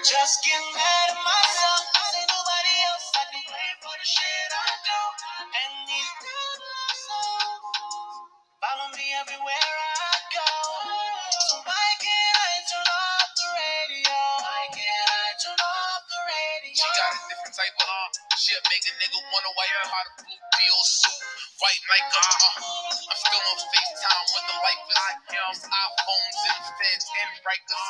Just get mad at myself. I say nobody else. I can blame for the shit I do. And these good souls follow me everywhere I go. So why can't I turn off the radio? Why can't I turn off the radio? She got a different type of heart. She'll make a nigga wonder why her heart blue deal suit. White like I'm still on FaceTime with the lifers. iPhones and feds and Rikers.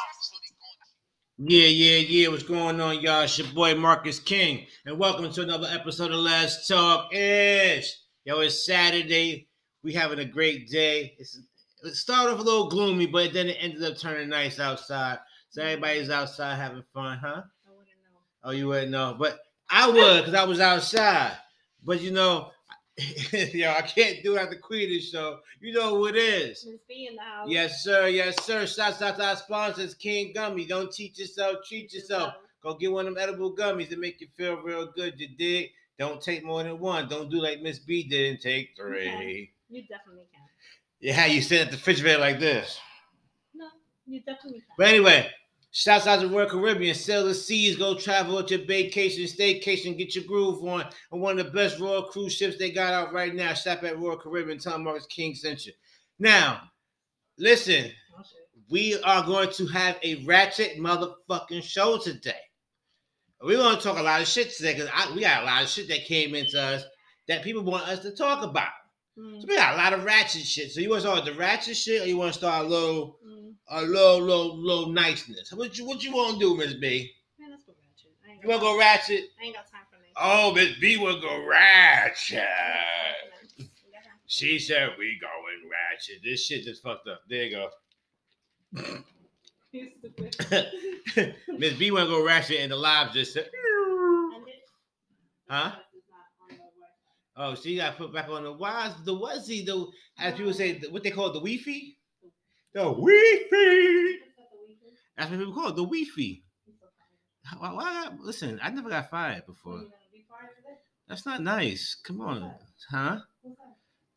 Yeah. What's going on, y'all? It's your boy Marcus King, and welcome to another episode of Last Talk-ish. Yo, it's Saturday. We having a great day. It started off a little gloomy, but then it ended up turning nice outside. So everybody's outside having fun, huh? I wouldn't know. Oh, you wouldn't know, but I would, because I was outside. But you know, yo, I can't do it at the Queen show. You know who it is. Miss B in the house. Yes, sir. Yes, sir. Shouts out to our sponsors, King Gummy. Don't teach yourself, treat yourself. Go get one of them edible gummies that make you feel real good. You dig? Don't take more than one. Don't do like Miss B did and take three. Okay. You definitely can. Yeah, you sit at the refrigerator like this. No, you definitely can. But anyway, shouts out to Royal Caribbean. Sail the seas, go travel at your vacation, staycation, get your groove on. And one of the best Royal cruise ships they got out right now. Shop at Royal Caribbean. Tell them Marcus King sent you. Now, listen, we are going to have a ratchet motherfucking show today. We're going to talk a lot of shit today because we got a lot of shit that came into us that people want us to talk about. So we got a lot of ratchet shit. So you want to start with the ratchet shit, or you want to start low? A low niceness. What you want to do, Miss B? Man, let's go ratchet. You want to go ratchet? I ain't got time for that. Oh, Miss B will go ratchet. She said we going ratchet. This shit just fucked up. There you go. You stupid. Miss B want to go ratchet, and the live just said. Huh? Oh, she got put back on the wazzy. The as people say, what they call the weefy. The weefy. That's what people call it, the weefy. Why? Listen, I never got fired before. That's not nice. Come on, huh?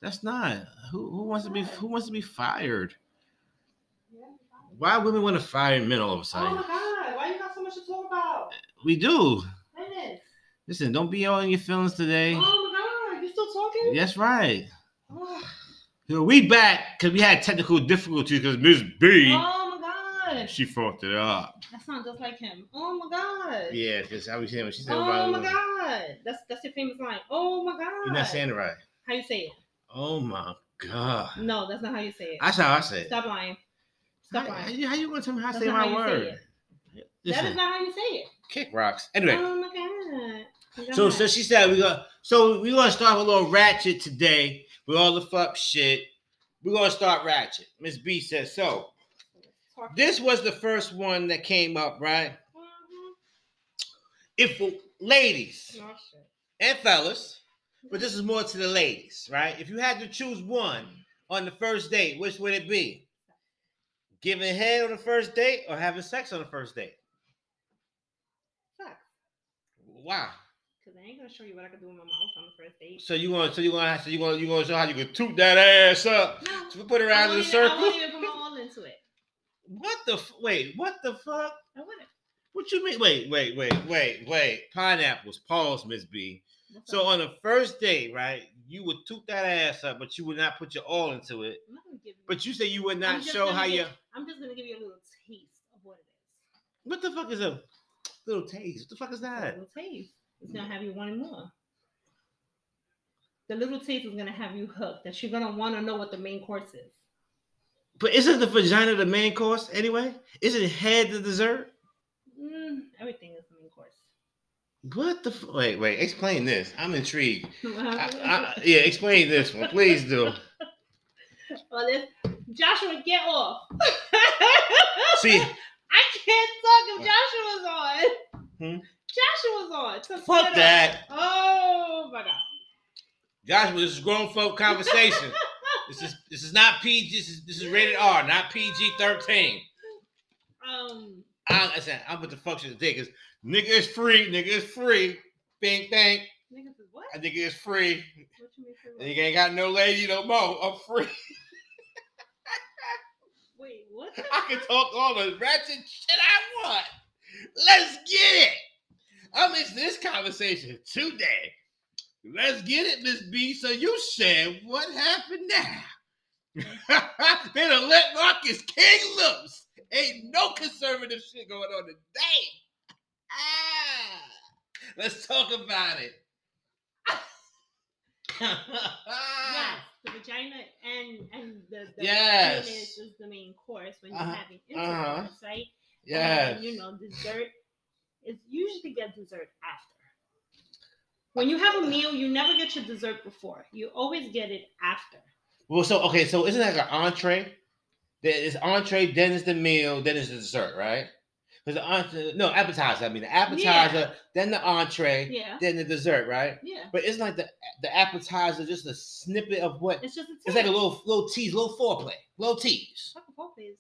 That's not. Who wants to be fired? Why women want to fire men all of a sudden? Oh my God! Why you got so much to talk about? We do. Listen, don't be all in your feelings today. Oh my God! You still talking? That's right. We back because we had technical difficulties because Miss B. Oh my God. She fucked it up. That sounds just like him. Oh my God. Yeah, because I was saying what she said. Oh my God. That's your famous line. Oh my God. You're not saying it right. How you say it? Oh my God. No, that's not how you say it. That's how I say it. Stop lying. Stop lying. How you gonna tell me how to say my word? That is not how you say it. Kick rocks. Anyway. Oh my God. So she said we're gonna start with a little ratchet today. With all the fuck shit, we're going to start ratchet. Miss B says so. This was the first one that came up, right? Mm-hmm. If ladies and fellas, but this is more to the ladies, right? If you had to choose one on the first date, which would it be? Giving head on the first date or having sex on the first date? Sex. Wow. Because I ain't gonna show you what I can do with my mouth on the first date. So you gonna show how you can toot that ass up? No, so put it around in a circle. I won't even put my all into it. What the fuck? I wouldn't. What you mean? Wait. Pineapples. Pause, Miss B. What's so up? On the first date, right? You would toot that ass up, but you would not put your all into it. I'm not gonna give you. But you say you would not show how you. I'm just gonna give you a little taste of what it is. What the fuck is a little taste? What the fuck is that? A little taste. It's gonna have you wanting more. The little taste is gonna have you hooked, that you're gonna want to know what the main course is. But isn't the vagina the main course anyway? Isn't head the dessert? Everything is the main course. What the wait? Explain this. I'm intrigued. Yeah, explain this one, please do. Well, Joshua, get off. See, I can't talk if Joshua's on. Joshua's on. Fuck that. Oh my God. Joshua, this is grown folk conversation. This is not PG. This is rated R, not PG-13. I said I'm with the function today because nigga is free. Nigga is free. Bing bang. Nigga is what? I think it's free. What you mean free? Nigga ain't got no lady no more. I'm free. Wait, what? I can talk all the ratchet shit I want. Let's get it. I'm into this conversation today. Let's get it, Miss B. So you said what happened now? They done let Marcus King loose. Ain't no conservative shit going on today. Ah, let's talk about it. Yes, the vagina and the yes. penis is the main course when you're having intercourse, right? Yes. And, dessert. It's usually get dessert after. When you have a meal, you never get your dessert before. You always get it after. Well, so isn't that like an entree? It's entree, then it's the meal, then it's the dessert, right? Because appetizer. I mean, the appetizer, then the entree, then the dessert, right? Yeah. But it's like the appetizer, just a snippet of what? It's just a tease. It's like a little tease, little foreplay, little tease. Foreplay is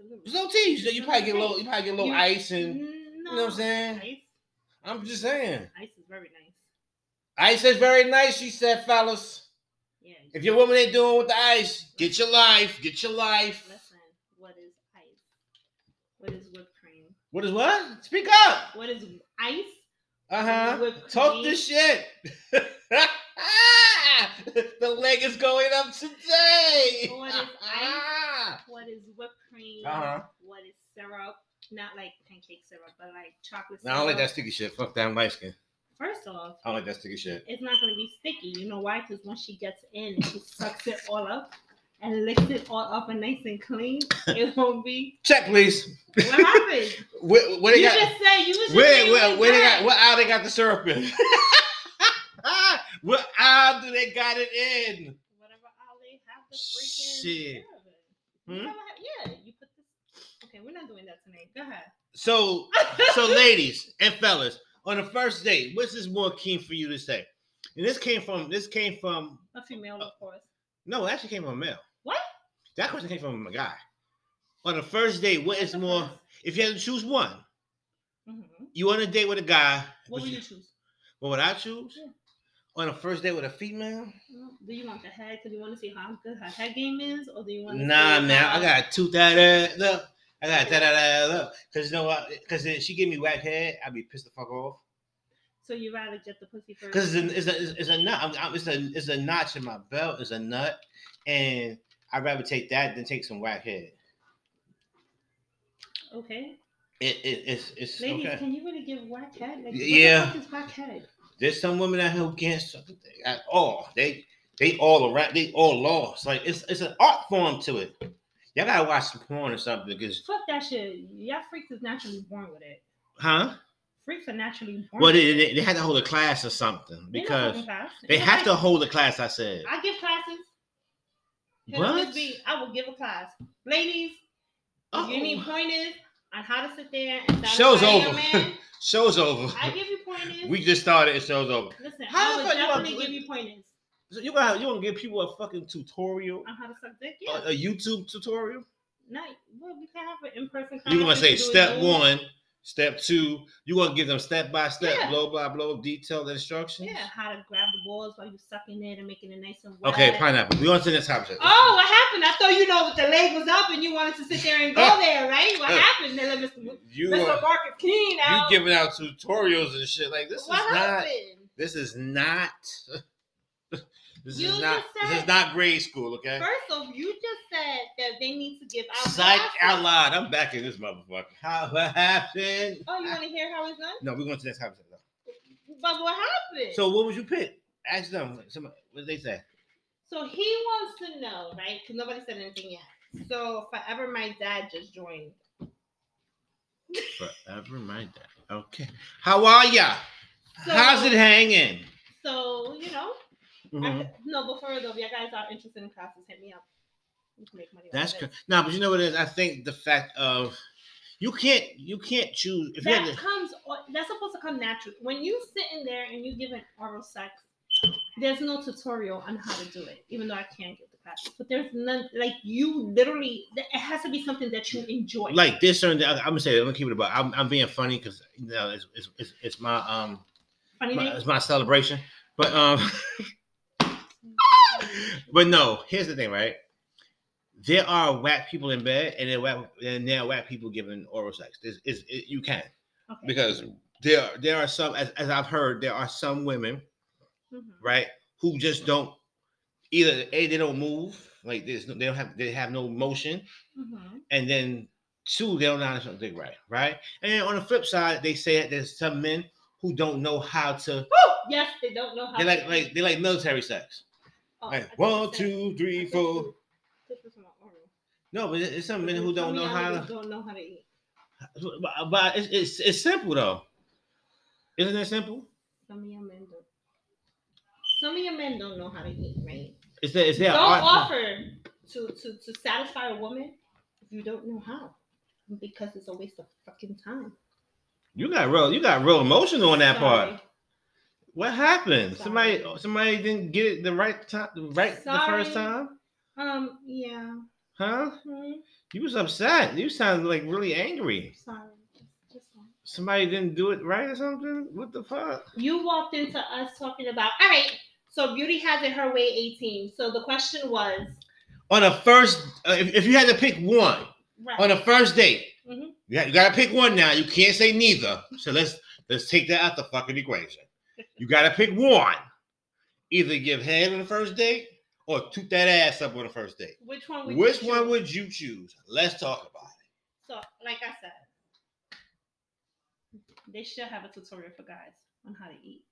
a little. It's no tease. You probably get a little ice and you know what I'm saying. Ice. I'm just saying. Ice is very nice. Ice is very nice, she said, fellas. Yeah. If your woman ain't doing with the ice, get your life. Get your life. Listen, what is ice? What is whipped cream? What is what? Speak up. What is ice? Talk this shit. The leg is going up today. What is ice? What is whipped cream? What is syrup? Not like pancake syrup, but like chocolate syrup. No, I don't like that sticky shit. Fuck that light skin. First off, I don't like that sticky shit. It's not going to be sticky. You know why? Because once she gets in, she sucks it all up and licks it all up and nice and clean. It won't be. Check, please. What happened? What aisle they got the syrup in? What aisle do they got it in? Whatever aisle they have the freaking shit. You put the. Okay, we're not doing that tonight. Go ahead. So ladies and fellas. On the first date, what's this more keen for you to say? And this came from a female, of course. No, it actually came from a male. What? That question came from a guy. On the first date, what is more? First? If you had to choose one, you on a date with a guy. What would you choose? What would I choose? Yeah. On a first date with a female? Do you want the head? Do you want to see how good her head game is, or do you want? Nah, man, I got two that look. I got that look, cause you know what? Cause if she give me whack head, I'd be pissed the fuck off. So you rather get the pussy first? Cause it's a nut. It's a notch in my belt. It's a nut, and I'd rather take that than take some whack head. Okay. It's ladies, okay. Can you really give whack head? Like, what the fuck is whack head? There's some women out here who can't suck at all. They all around. They all lost. Like it's an art form to it. Y'all gotta watch some porn or something because fuck that shit. Y'all freaks is naturally born with it. Huh? Freaks are naturally born. Well, they had to hold a class or something because they have to hold a class. I said. I give classes. What? I will give a class, ladies. If you need pointers on how to sit there and show's over. Man, show's over. I give you pointers. We just started. And show's over. Listen, how I would definitely give you pointers. So you gonna give people a fucking tutorial on how to suck dick? Yeah. A YouTube tutorial? No, we can have an in-person. You gonna say step one, step two? You gonna give them step by step, blow by blow, detailed instructions? Yeah, how to grab the balls while you sucking it and making it nice and wet. Okay, pineapple. We want to this topic. Oh, what happened? I thought what the leg was up and you wanted to sit there and go there, right? What happened? Mr. Marcus King out. You giving out tutorials and shit like this? This is not. This is not grade school, okay? First off, you just said that they need to give out. Psych out loud. I'm back in this motherfucker. What happened? Oh, you want to hear how it's done? No, we're going to the next episode. But what happened? So what would you pick? Ask them. Somebody, what did they say? So he wants to know, right? Because nobody said anything yet. So forever my dad just joined. Forever my dad. Okay. How are ya? How's it hanging? So, before though, if you guys are interested in classes, hit me up. We can make money. That's correct. No, but you know what it is? I think the fact of you can't choose if that comes. That's supposed to come natural. When you sit in there and you give an oral sex, there's no tutorial on how to do it. Even though I can't get the class watch, but there's none. Like, you literally, it has to be something that you enjoy. Like this, or that, I'm gonna keep it about. I'm being funny because you know it's my it's my celebration. But but no, here's the thing, right? There are whack people in bed, and there are whack people giving oral sex. You can, okay. Because there are some, as I've heard, there are some women, mm-hmm. right, who just don't either A, they don't move, like this, they have no motion, mm-hmm. and then two, they don't know how to think right. And then on the flip side, they say that there's some men who don't know how to. Yes, they don't know how. They like military sex. Oh, like 1, 2, 3, 4. This is not oral. No, but it's some men who don't know how to eat. But it's simple though, isn't that simple? Some of your men don't know how to eat, right? Is there don't offer to satisfy a woman if you don't know how, because it's a waste of fucking time. You got real emotional on that part. What happened? Sorry. Somebody didn't get it the right time, the first time. Yeah. Huh? Mm-hmm. You was upset. You sound like really angry. Sorry. Just one. Somebody didn't do it right or something? What the fuck? You walked into us talking about, all right, so Beauty Has It Her Way 18. So the question was. On a first, if you had to pick one, right. On a first date, mm-hmm. you got to pick one now. You can't say neither. So let's take that out the fucking equation. You got to pick one. Either give head on the first date, or toot that ass up on the first date. Which one would you choose? Let's talk about it. So, like I said, they should have a tutorial for guys on how to eat.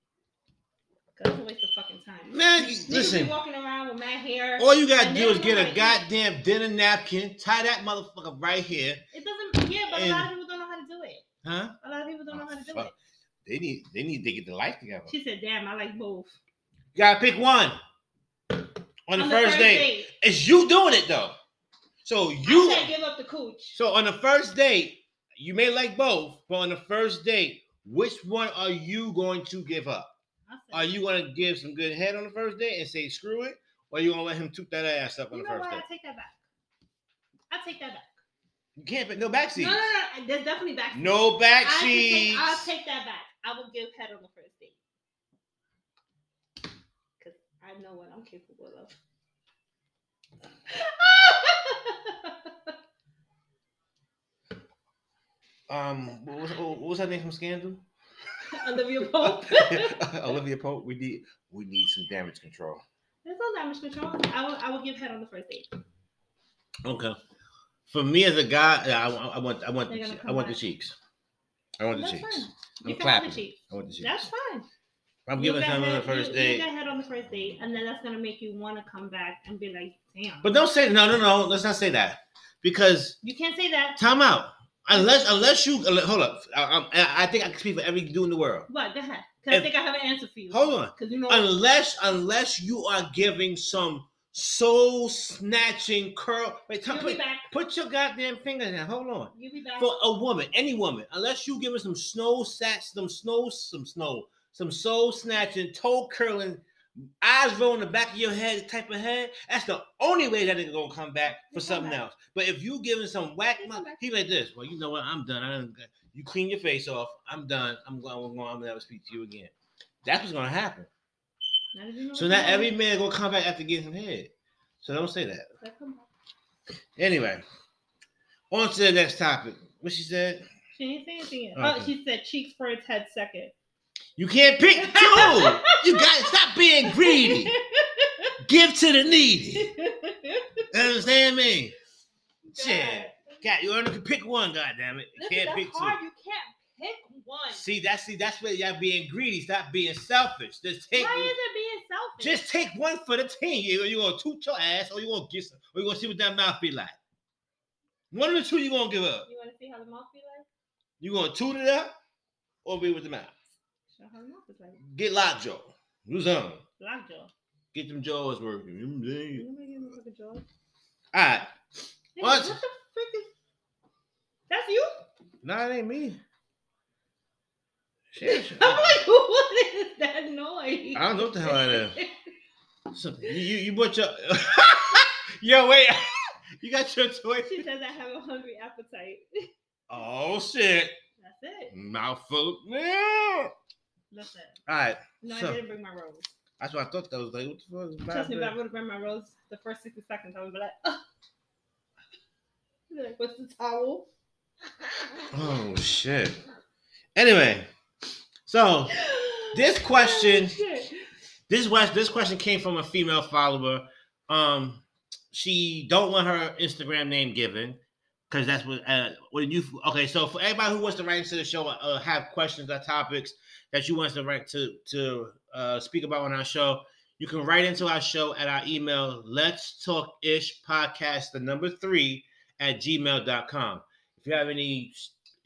Because it's a waste of fucking time. Man, listen. Be walking around with mad hair. All you got to do is get a goddamn dinner napkin, tie that motherfucker right here. It doesn't, yeah, but a lot of people don't know how to do it. Huh? A lot of people don't know how to do it. They need to get their life together. She said, damn, I like both. You got to pick one. On the first date. It's you doing it though. So you can't give up the cooch. So on the first date, you may like both, but on the first date, which one are you going to give up? Are you going to give some good head on the first date and say screw it? Or are you going to let him toot that ass up on the first date? I take that back. You can't, but no backseat. No. There's definitely backseat. No backseat. I'll take that back. I will give head on the first date. I know what I'm capable of. What was that name from Scandal? Olivia Pope. Olivia Pope. We need some damage control. There's no damage control. I will give head on the first date. Okay. For me as a guy, I want the cheeks. I want the cheeks. I'm clapping. I want the cheeks. That's fine. I'm giving him on the first date. You got head on the first date, and then that's gonna make you want to come back and be like, "Damn." But don't say no. Let's not say that, because you can't say that. Time out. Unless you hold up. I think I can speak for every dude in the world. What? Go ahead. Because I think I have an answer for you. Hold on. Because you know. Unless you are giving some soul snatching curl. Wait, put your goddamn finger down. Hold on. You be back. For a woman, any woman, unless you give her some snow. Some soul snatching, toe curling, eyes rolling the back of your head type of head. That's the only way that nigga gonna come back for something else. But if you giving some whack, he like this. Well, you know what? I'm done. You clean your face off. I'm done. I'm gonna never speak to you again. That's what's gonna happen. So not every man gonna come back after getting his head. So don't say that. Anyway, on to the next topic. What she said? She didn't say anything else. Okay. Oh, she said cheeks first, head second. You can't pick two. You gotta stop being greedy. Give to the needy. Understand me? Shit. God, you only can pick one. God damn it. You can't pick two. You can't pick one. See, that's where y'all being greedy. Stop being selfish. Why is it being selfish? Just take one for the team. You gonna toot your ass, or you gonna get some, or you gonna see what that mouth be like. One of the two you gonna give up. You wanna see how the mouth be like? You gonna toot it up, or be with the mouth? Get lockjaw. Who's on? Lockjaw. Get them jaws working. You know what I'm saying? All right. Hey, what the frick is... That's you? Nah, it ain't me. Shit. I'm like, what is that noise? I don't know what the hell that is. You bought your... Yo, wait. You got your choice. She doesn't have a hungry appetite. Oh, shit. That's it. Mouthful. Yeah. Listen. All right. No, so, I didn't bring my rolls. That's what I thought. That was like, what the fuck is bad? Trust me, if I would have bring my rolls the first 60 seconds, I would be like, oh. Like, what's the towel? Oh, shit. Anyway. So, this question. Oh, this question came from a female follower. She don't want her Instagram name given because that's what you okay. So for everybody who wants to write into the show, have questions or topics that you want to write to speak about on our show, you can write into our show at our email letstalkishpodcast3@gmail.com. If you have any,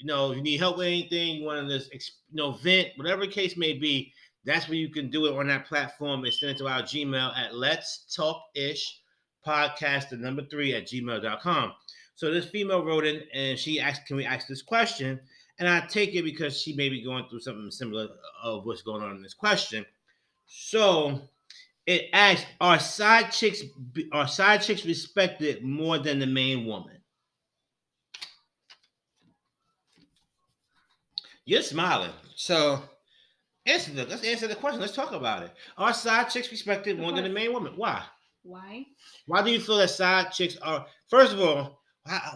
if you need help with anything, you want to vent, whatever the case may be, that's where you can do it on that platform and send it to our Gmail at letstalkishpodcast3@gmail.com. So this female wrote in and she asked, can we ask this question? And I take it because she may be going through something similar of what's going on in this question. So it asks, are side chicks respected more than the main woman? You're smiling. So let's answer the question. Let's talk about it. Are side chicks respected more than the main woman? Why? Why do you feel that side chicks are? First of all,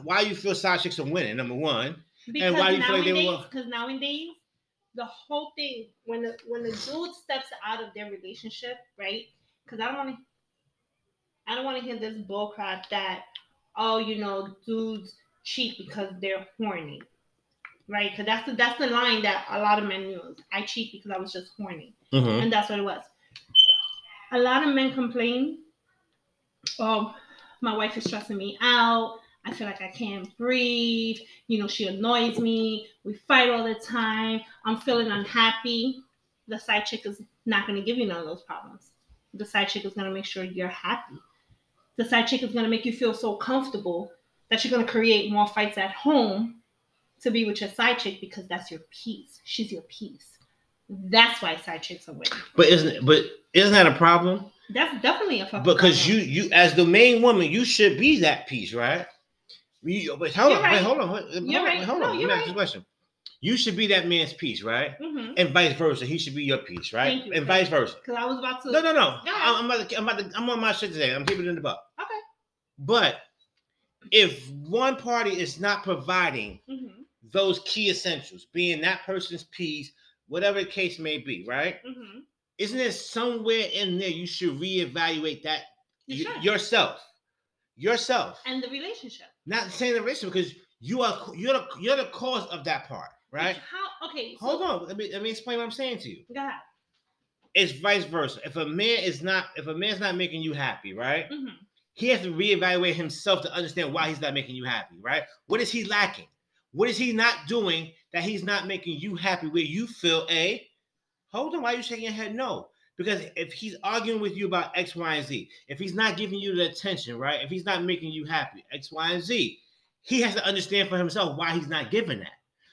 why do you feel side chicks are winning? Number one, because and why do you feel like they were? Because nowadays, the whole thing when the dude steps out of their relationship, right? Because I don't want to hear this bull crap that dudes cheat because they're horny, right? Because that's the line that a lot of men use. I cheat because I was just horny, and that's what it was. A lot of men complain. Oh, my wife is stressing me out. I feel like I can't breathe. She annoys me. We fight all the time. I'm feeling unhappy. The side chick is not going to give you none of those problems. The side chick is going to make sure you're happy. The side chick is going to make you feel so comfortable that you're going to create more fights at home to be with your side chick because that's your peace. She's your peace. That's why side chicks are winning. But isn't that a problem? That's definitely a fucking because problem. you as the main woman, you should be that piece, right? Hold on. You should be that man's piece, right? Mm-hmm. And vice versa, he should be your piece, right? Thank you, and vice versa. Because I was about to. No. I'm on my shit today. I'm keeping it in the buck. Okay. But if one party is not providing those key essentials, being that person's piece, whatever the case may be, right? Mm-hmm. Isn't there somewhere in there you should reevaluate that yourself and the relationship? Not saying the relationship because you're the cause of that part, right? How? Okay. So hold on. Let me explain what I'm saying to you. God. It's vice versa. If a man's not making you happy, right? Mm-hmm. He has to reevaluate himself to understand why he's not making you happy, right? What is he lacking? What is he not doing that he's not making you happy where you feel a? Hold on, why are you shaking your head? No. Because if he's arguing with you about X, Y, and Z, if he's not giving you the attention, right? If he's not making you happy, X, Y, and Z, he has to understand for himself why he's not giving that.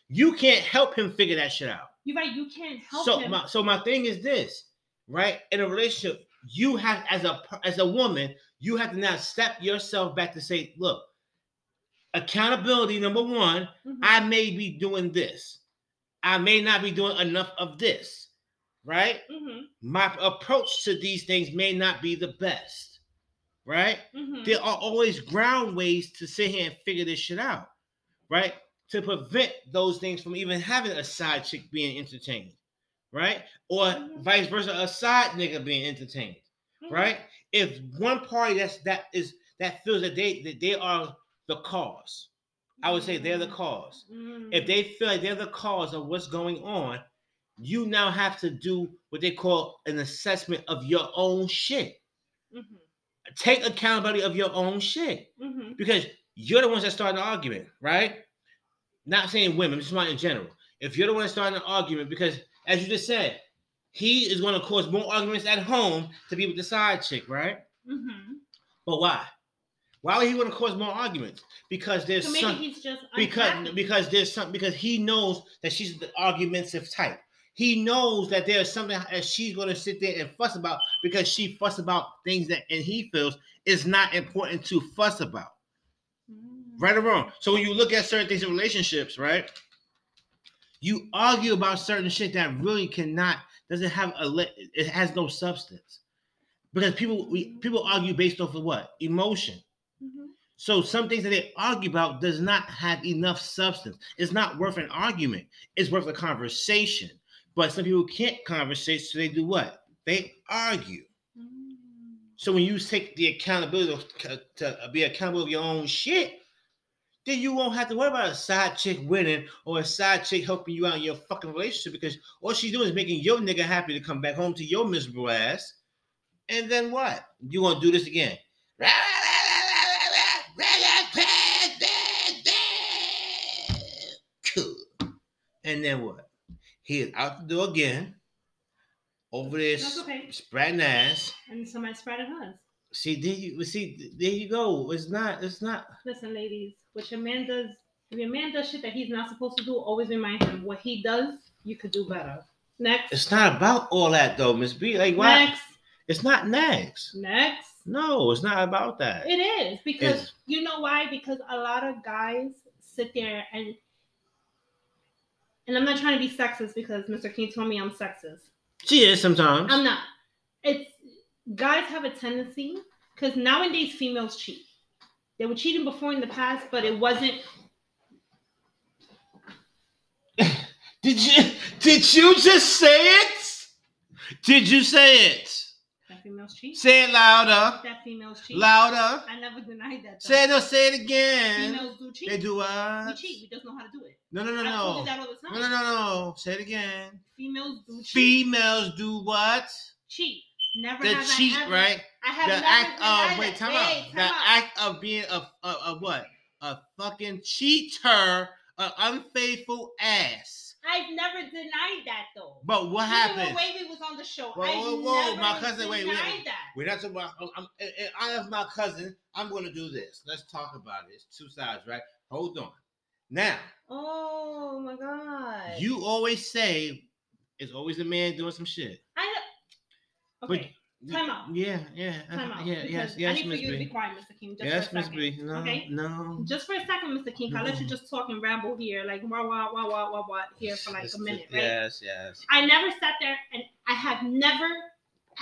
You can't help him figure that shit out. You're right, you can't help him. So my thing is this, right? In a relationship, you have, as a woman, you have to now step yourself back to say, look, accountability, number one, I may be doing this. I may not be doing enough of this. Right? Mm-hmm. My approach to these things may not be the best. Right? Mm-hmm. There are always ground ways to sit here and figure this shit out. Right? To prevent those things from even having a side chick being entertained. Right? Or vice versa, a side nigga being entertained. Mm-hmm. Right? If one party that feels that they are the cause, I would say they're the cause. Mm-hmm. If they feel like they're the cause of what's going on, you now have to do what they call an assessment of your own shit. Mm-hmm. Take accountability of your own shit. Mm-hmm. Because you're the ones that start an argument, right? Not saying women, just in general. If you're the one that started an argument, because as you just said, he is going to cause more arguments at home to be with the side chick, right? Mm-hmm. But why? Why would he want to cause more arguments? Because there's something. Because he knows that she's the argumentative type. He knows that there's something that she's going to sit there and fuss about, because she fuss about things that, and he feels, is not important to fuss about. Right or wrong? So when you look at certain things in relationships, right, you argue about certain shit that really cannot, doesn't have a, it has no substance. Because people argue based off of what? Emotion. Mm-hmm. So some things that they argue about does not have enough substance. It's not worth an argument. It's worth a conversation. But some people can't conversate, so they do what? They argue. Mm-hmm. So when you take the accountability to be accountable of your own shit, then you won't have to worry about a side chick winning or a side chick helping you out in your fucking relationship, because all she's doing is making your nigga happy to come back home to your miserable ass. And then what? You gonna do this again? And then what? He is out the door again. Over there, okay. Spreading ass. And somebody spreading hers. See, there you go. It's not. Listen, ladies, what your man does, if your man does shit that he's not supposed to do, always remind him what he does, you could do better. Next. It's not about all that, though, Miss B. Like, why? Next. It's not next. Next. No, it's not about that. It is, because you know why? Because a lot of guys sit there and I'm not trying to be sexist, because Mr. King told me I'm sexist. She is sometimes. I'm not. It's, guys have a tendency, because nowadays females cheat. They were cheating before in the past, but it wasn't. Did you just say it? Did you say it? That females cheat. Say it louder. That females cheat. Louder. I never denied that. Though. Say it again. Females do cheat. They do what? We cheat. We just know how to do it. No. I told you that all the time. No. Say it again. Females do cheat. Females do what? Cheat. Never the cheat, right? I have the act of act of being a what? A fucking cheater, an unfaithful ass. I've never denied that, though. But what happened? Wavy was on the show. Whoa. My cousin, wait. We're not talking about. In honor of my cousin, I'm going to do this. Let's talk about it. It's two sides, right? Hold on. Now. Oh my God. You always say it's always a man doing some shit. Okay, but, time out. Yeah. Time out. Yes, I need Ms. for you to be quiet, Mr. King. Yes, Ms. B. No. Just for a second, Mr. King. No. I let you just talk and ramble here, like wah, here for like a minute, right? Yes. I never sat there, and I have never,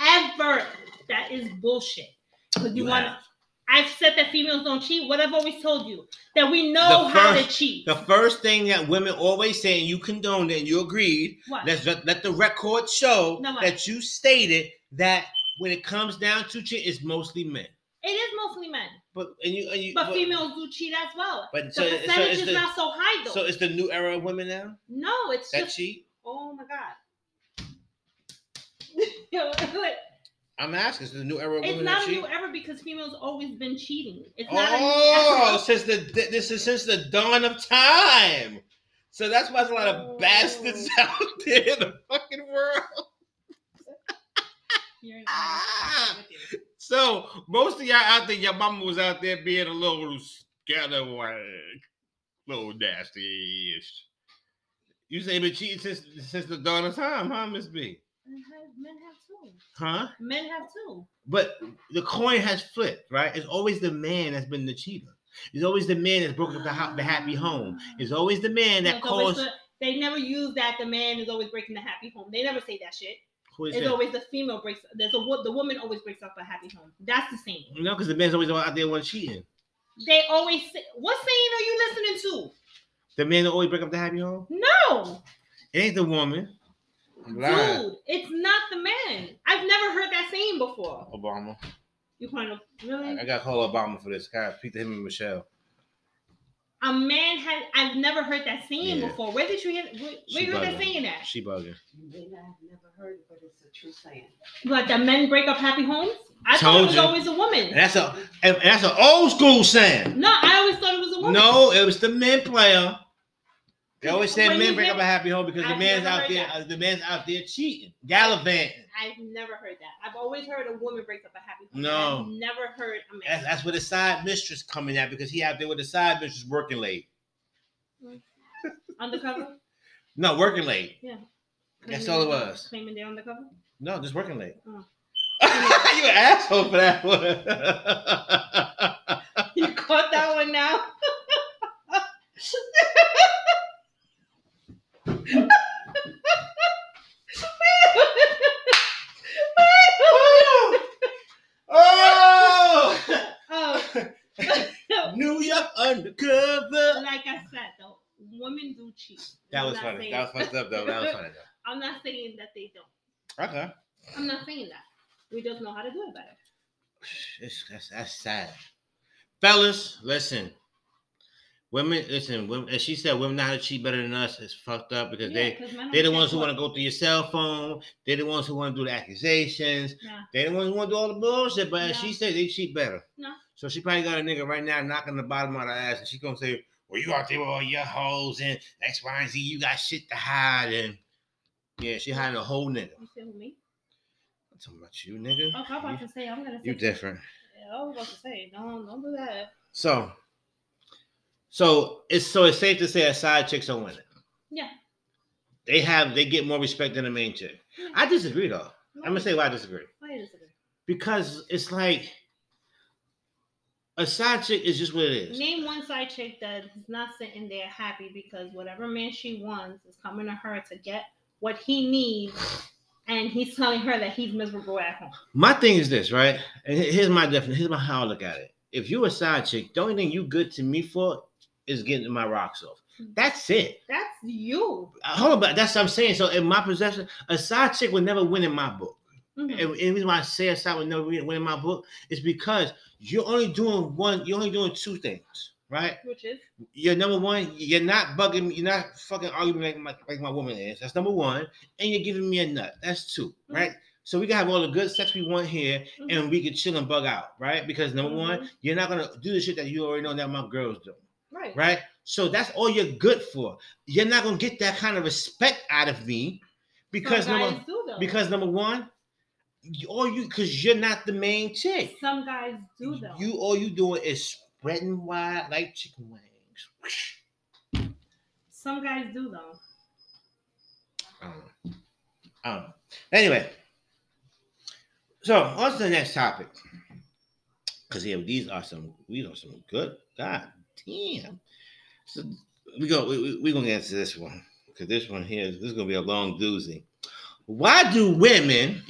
ever. That is bullshit. Because you want. I've said that females don't cheat. What I've always told you, that we know how to cheat. The first thing that women always say, and you condoned it, and you agreed. What? Let the record show that you stated that when it comes down to cheat, it's mostly men. It is mostly men. But females do cheat as well. But so, the percentage is not so high, though. So it's the new era of women now? No, it's that just... cheat? Oh, my God. I'm asking, is the new era of women? It's not a new era, because females always been cheating. It's not since the dawn of time. So that's why there's a lot of bastards out there in the fucking world. So most of y'all out there, your mama was out there being a little scallywag, little nasty-ish. You say been cheating since the dawn of time, huh, Miss B? Men have too. Huh? Men have too. But the coin has flipped, right? It's always the man that's been the cheater. It's always the man that's broken up the happy home. It's always the man that caused. They never use that. The man is always breaking the happy home. They never say that shit. It's that? Always the female breaks. The woman always breaks up a happy home. That's the saying. No, because the man's always out there one cheating. They always say, what saying are you listening to? The man that always break up the happy home? No. It ain't the woman. Dude, it's not the man. I've never heard that saying before. Obama. You kind of really? I got to call Obama for this. I got to speak to him and Michelle. A man had. I've never heard that saying before. Where did you hear? Where you heard that saying at? She bugging. Maybe I've never heard it, but it's a true saying. Like that men break up happy homes. I thought it was always a woman. And that's an old school saying. No, I always thought it was a woman. No, it was the men player. They always say men break up a happy home because the man's out there cheating, gallivanting. I've never heard that. I've always heard a woman break up a happy home. No. I've never heard a man. That's where the side mistress coming at, because he out there with the side mistress working late. Undercover? No, working late. Yeah. That's all it was. Claiming they're on the cover? No, just working late. Oh. You an asshole for that one. You caught that one now? New York undercover. Like I said, though, women do cheat. That was funny. Saying... That was fucked up, though. That was funny, though. I'm not saying that they don't. Okay. I'm not saying that. We just know how to do it better. That's sad. Fellas, listen. Women, listen. Women, as she said, women know how to cheat better than us. It's fucked up because they're the ones who want to go through your cell phone. They're the ones who want to do the accusations. Nah. They're the ones who want to do all the bullshit. But as she said, they cheat better. No. Nah. So she probably got a nigga right now knocking the bottom of her ass, and she gonna say, "Well, you out there with all your hoes and X, Y, and Z. You got shit to hide." And yeah, she hiding a whole nigga. You feel me? I'm talking about you, nigga. Oh, I'm about to say, I'm gonna. Say you different. Yeah, I was about to say, don't do that. So it's safe to say a side chicks are winning. Yeah. They get more respect than the main chick. Yeah. I disagree though. Why? I'm gonna say why I disagree. Why you disagree? Because it's like. A side chick is just what it is. Name one side chick that's not sitting there happy because whatever man she wants is coming to her to get what he needs, and he's telling her that he's miserable at home. My thing is this, right? And here's my definition. Here's my how I look at it. If you're a side chick, the only thing you good to me for is getting my rocks off. That's it. That's you. Hold on, but that's what I'm saying. So in my possession, a side chick would never win in my book. Mm-hmm. And the reason why I say a side would never win in my book is because you're only doing two things, right? Which is? You're number one, you're not bugging me, you're not fucking arguing like my woman is. That's number one. And you're giving me a nut. That's two, mm-hmm. right? So we can have all the good sex we want here, mm-hmm. and we can chill and bug out, right? Because number mm-hmm. one, you're not going to do the shit that you already know that my girls do. Right. Right? So that's all you're good for. You're not going to get that kind of respect out of me because, number one, because you're not the main chick. Some guys do though. You all you doing is spreading wide like chicken wings. Some guys do though. Anyway, so on to the next topic. Because yeah, these are some good. God damn. So we're gonna get to this one because this one here is gonna be a long doozy. Why do women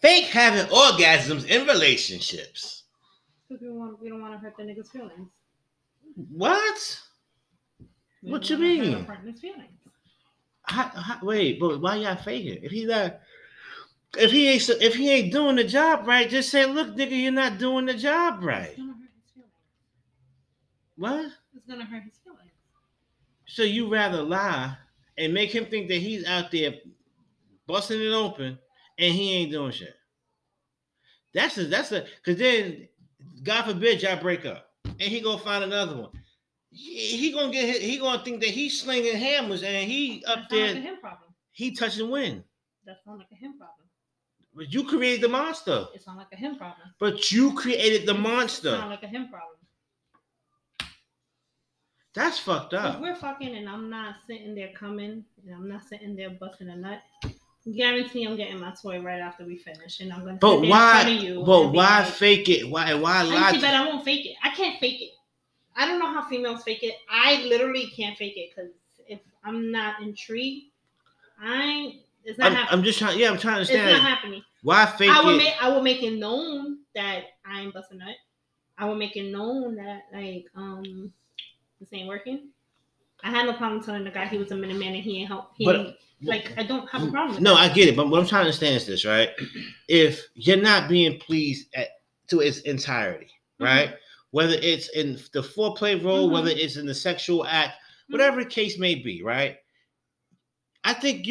fake having orgasms in relationships? Because we don't want to hurt the niggas' feelings. What? What you mean? Hurt the partner's feelings. Wait, but why y'all faking? If he ain't doing the job right, just say, "Look, nigga, you're not doing the job right." It's gonna hurt his feelings. What? It's gonna hurt his feelings. So you rather lie and make him think that he's out there busting it open. And he ain't doing shit. That's a because then, God forbid, y'all break up, and he gonna find another one. He gonna think that he's slinging hammers, and he up that's there. That's not like a him problem. He touch and win. That's not like a him problem. But you created the monster. It's not like a him problem. But you created the monster. It's not like a him problem. That's fucked up. If we're fucking, and I'm not sitting there coming, and I'm not sitting there busting a nut. Guarantee I'm getting my toy right after we finish, and I'm gonna. But why? You but why like, fake it? Why lie? But I won't fake it. I can't fake it. I don't know how females fake it. I literally can't fake it because if I'm not intrigued, it's not happening. I'm just trying. Yeah, I'm trying to understand. It's not happening. Why fake it? I will make it known that I ain't busting nut. I will make it known that this ain't working. I had no problem telling the guy he was a Minuteman and he ain't help. I don't have a problem with that. I get it. But what I'm trying to understand is this, right? If you're not being pleased to its entirety, mm-hmm. right? Whether it's in the foreplay role, mm-hmm. whether it's in the sexual act, mm-hmm. whatever the case may be, right? I think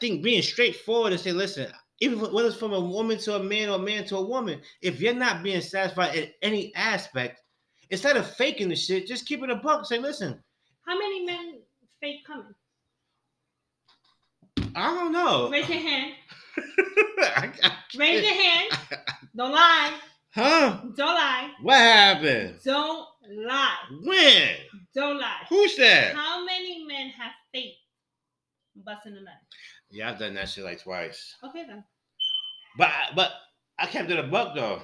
being straightforward and say, listen, even whether it's from a woman to a man or a man to a woman, if you're not being satisfied in any aspect, instead of faking the shit, just keep it a buck and say, listen. How many men fake coming? I don't know. Raise your hand. Raise your hand. Don't lie. Huh? Don't lie. What happened? Don't lie. When? Don't lie. Who said? How many men have faked? But done that shit like twice. Okay, then. But I kept it a buck, though.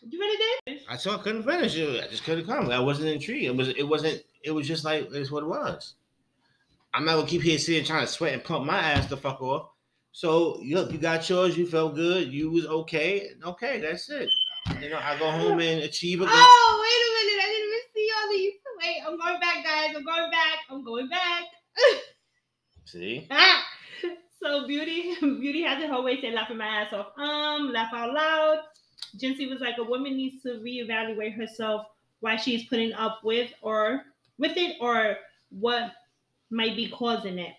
You really did? I couldn't finish it. I just couldn't come. I wasn't intrigued. It was just like, it's what it was. I'm not going to keep here sitting trying to sweat and pump my ass the fuck off. So, look, you got yours. You felt good. You was okay. Okay, that's it. You know, I go home and achieve a goal. Oh, wait a minute. I didn't miss the other. Wait, I'm going back, guys. I'm going back. See? So, Beauty has it her way, say laughing my ass off. Laugh out loud. Jency was like, a woman needs to reevaluate herself, why she's putting up with it or what might be causing it.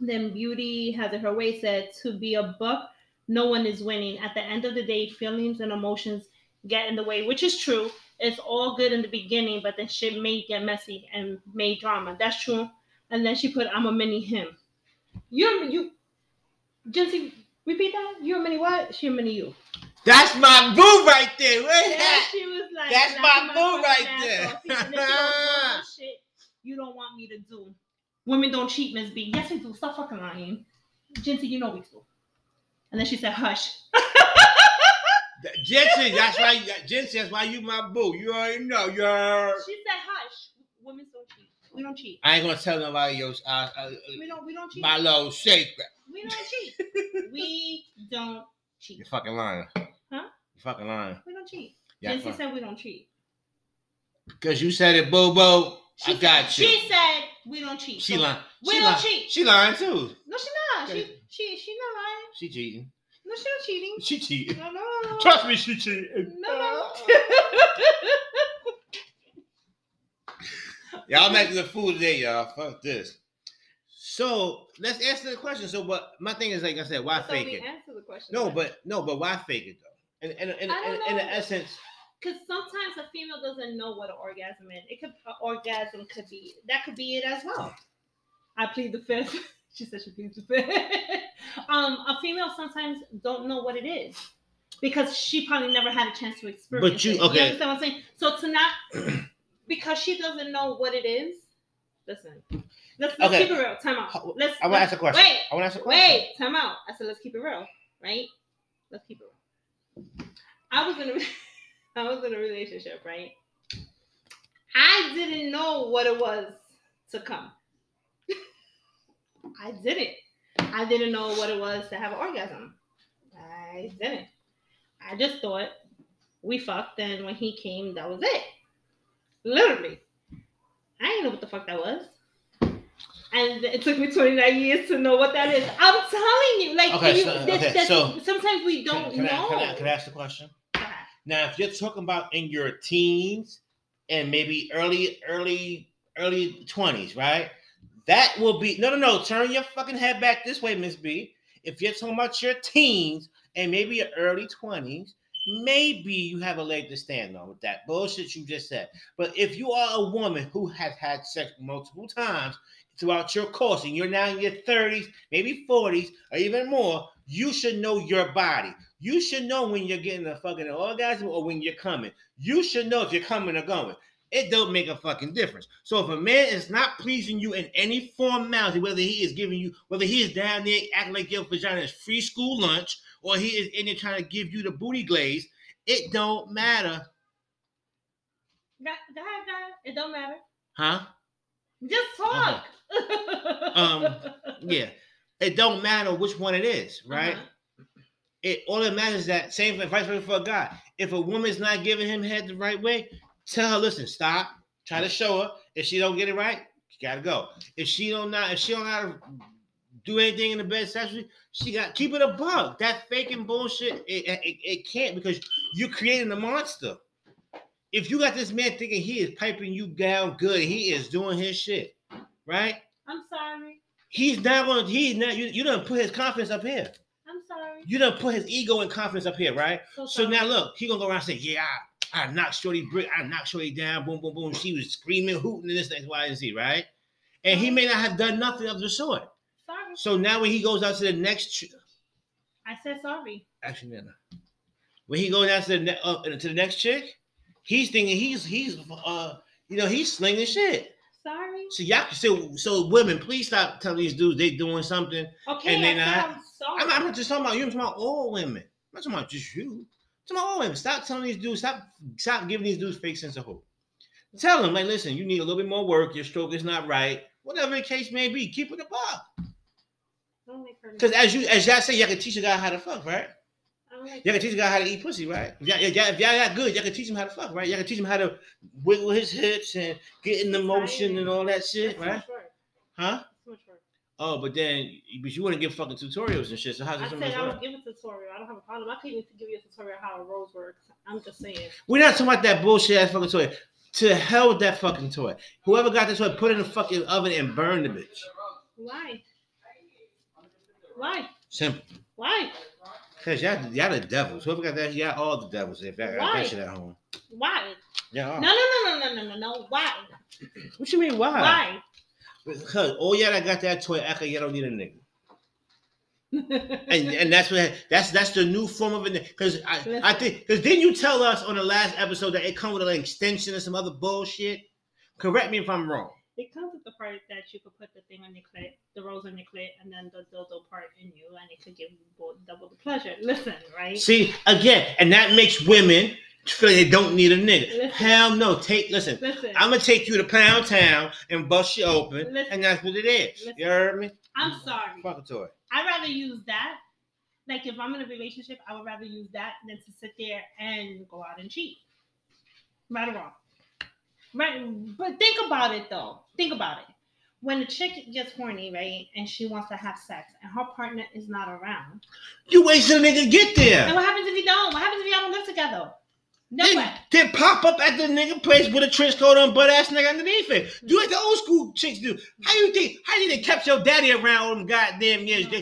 Then Beauty has it her way said, to be a buck, no one is winning. At the end of the day, feelings and emotions get in the way, which is true. It's all good in the beginning, but then shit may get messy and may drama. That's true. And then she put, I'm a mini him. You, Jency, repeat that. You're a mini what? She a mini you. That's my boo right there. She was like, that's my boo right there. Shit, you don't want me to do. Women don't cheat, Ms. B. Yes, we do. Stop fucking lying. Jency, you know we do. And then she said, hush. Jency, that's why. Jency, that's why you my boo. You already know. She said, hush. Women don't cheat. We don't cheat. I ain't gonna tell nobody else. We don't cheat. My little secret. We don't cheat. We don't cheat. You're fucking lying. Huh? You're fucking lying. We don't cheat. Jency said we don't cheat. Because you said it, boo boo. I got you. She said we don't cheat. She lying. We don't cheat. She lying too. No, she not. She not lying. She cheating. No, she not cheating. She cheating. No. Trust me, she cheating. No. Y'all making the fool today, y'all. Fuck this. So let's answer the question. So, but my thing is, like I said, why fake it? Answer the question. No, but why fake it though? And in the essence, because sometimes a female doesn't know what an orgasm is. An orgasm could be it as well. I plead the fifth. She said she pleads the fifth. A female sometimes don't know what it is because she probably never had a chance to experience. But you understand what I'm saying? So to not. Because she doesn't know what it is. Listen. Let's keep it real. Time out. I want to ask a question. Wait, time out. I said, let's keep it real. Right? Let's keep it real. I was in a relationship, right? I didn't know what it was to come. I didn't. I didn't know what it was to have an orgasm. I didn't. I just thought we fucked, and when he came, that was it. Literally, I didn't know what the fuck that was, and it took me 29 years to know what that is. I'm telling you, like, okay, so sometimes we don't know. Can I ask the question? Now, if you're talking about in your teens and maybe early 20s, right? That will be no. Turn your fucking head back this way, Miss B. If you're talking about your teens and maybe your early 20s. Maybe you have a leg to stand on with that bullshit you just said. But if you are a woman who has had sex multiple times throughout your course and you're now in your 30s, maybe 40s, or even more, you should know your body. You should know when you're getting a fucking orgasm or when you're coming. You should know if you're coming or going. It don't make a fucking difference. So if a man is not pleasing you in any formality, whether he is down there acting like your vagina is free school lunch, or he is in there trying to give you the booty glaze, it don't matter. God, it don't matter. Huh? Just talk. Uh-huh. Yeah. It don't matter which one it is, right? Uh-huh. All that matters is that same advice for a guy. If a woman's not giving him head the right way, tell her, listen, stop. Try to show her. If she don't get it right, you gotta go. If she don't do anything in the bed sexually, she got keep it a bug. That faking bullshit, it can't, because you're creating a monster. If you got this man thinking he is piping you down good, he is doing his shit, right? I'm sorry. He's not. You done put his confidence up here. I'm sorry. You done put his ego and confidence up here, right? So now look, he gonna go around and say, yeah, I knocked Shorty brick, I knocked Shorty down, boom, boom, boom. She was screaming, hooting, and this, that, Y, and Z, right? And he may not have done nothing of the sort. Sorry. So now when he goes out to the next, I said sorry. Actually, no. When he goes out to the next chick, he's thinking he's slinging shit. sorry. So y'all can still, so women, please stop telling these dudes they doing something. Okay, and not, sorry. I'm not just talking about you. I'm talking about all women. I'm not talking about just you. I'm talking about all women. Stop telling these dudes. Stop giving these dudes fake sense of hope. Tell them, like, listen, you need a little bit more work. Your stroke is not right. Whatever the case may be, keep it above. Because as y'all say, y'all can teach a guy how to fuck, right? Y'all can teach a guy how to eat pussy, right? If y'all got good, y'all can teach him how to fuck, right? Y'all can teach him how to wiggle his hips and get in the motion and all that shit, right? Huh? Oh, but you wouldn't give fucking tutorials and shit. So how's this? I said I would give a tutorial. I don't have a problem. I couldn't even give you a tutorial how a rose works. I'm just saying. We're not talking about that bullshit ass fucking toy. To hell with that fucking toy. Whoever got that toy, put it in the fucking oven and burn the bitch. Why? Why? Simple. Why? Because y'all the devils. Whoever got that, y'all all the devils. If y'all got that shit at home. Why? Yeah. No. Why? What you mean, why? Why? Because all y'all that got that toy act like y'all don't need a nigga. and that's the new form of it. Because I think, because didn't you tell us on the last episode that it comes with an extension or some other bullshit? Correct me if I'm wrong. It comes with the part that you could put the thing on your clit, the rose on your clit, and then the dildo part in you, and it could give you double the pleasure. Listen, right? See, again, and that makes women feel like they don't need a nigga. Listen. Hell no. Listen. I'm going to take you to Pound Town and bust you open, and that's what it is. Listen. You heard me? I'm sorry. Fuck a toy. I'd rather use that. Like, if I'm in a relationship, I would rather use that than to sit there and go out and cheat. Right or wrong. Right, but think about it though. Think about it. When a chick gets horny, right, and she wants to have sex, and her partner is not around, you wait till the nigga get there. And what happens if you don't? What happens if y'all don't live together? No way. Then pop up at the nigga place with a trench coat on, butt ass nigga underneath it. Do what the old school chicks do. How do you think they kept your daddy around all them goddamn years? No.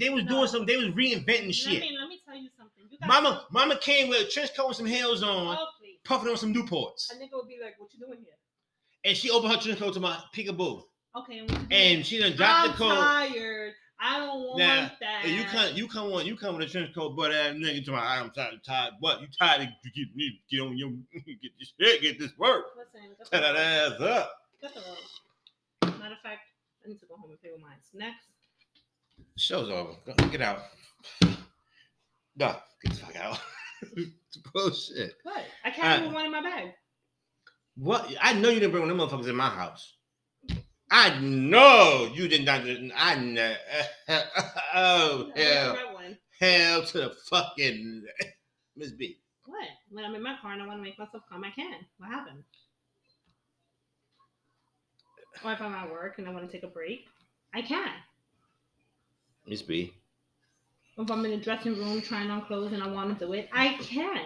They was doing something. They was reinventing shit. Let me tell you something. You got Mama came with a trench coat and some heels on. Oh. Puffing on some Newports. A nigga would be like, what you doing here? And she opened her trench coat to my peekaboo. Okay. And she done dropped the coat. I'm tired. I don't want that. And you come with a trench coat, butt ass nigga to my, I'm tired. What? You tired to get on your, get this shit, get this work. Listen. Shut that ass up. That's the road. Matter of fact, I need to go home and pay with mine. Next. Show's over. Get out. No, get the fuck out. It's bullshit. What? I can't even one in my bag. What? I know you didn't bring them motherfuckers in my house. I know you did not. I know. Oh, hell. Hell to the fucking Miss B. What? When I'm in my car and I want to make myself calm, I can. What happened? Or if I'm at work and I want to take a break, I can. Miss B. If I'm in the dressing room trying on clothes and I want to do it, I can.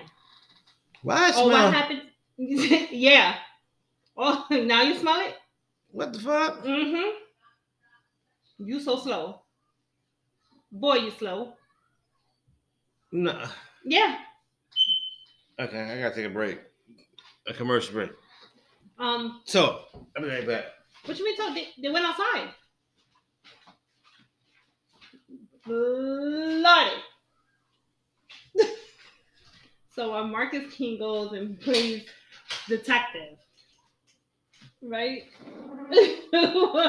Why? Oh, what happened? Yeah. Oh, now you smell it? What the fuck? Mm-hmm. You so slow. Boy, you slow. No. Yeah. Okay, I gotta take a break. A commercial break. So, I'll be right back. What you mean, so? They went outside. Bloody. So Marcus King goes and plays detective, right?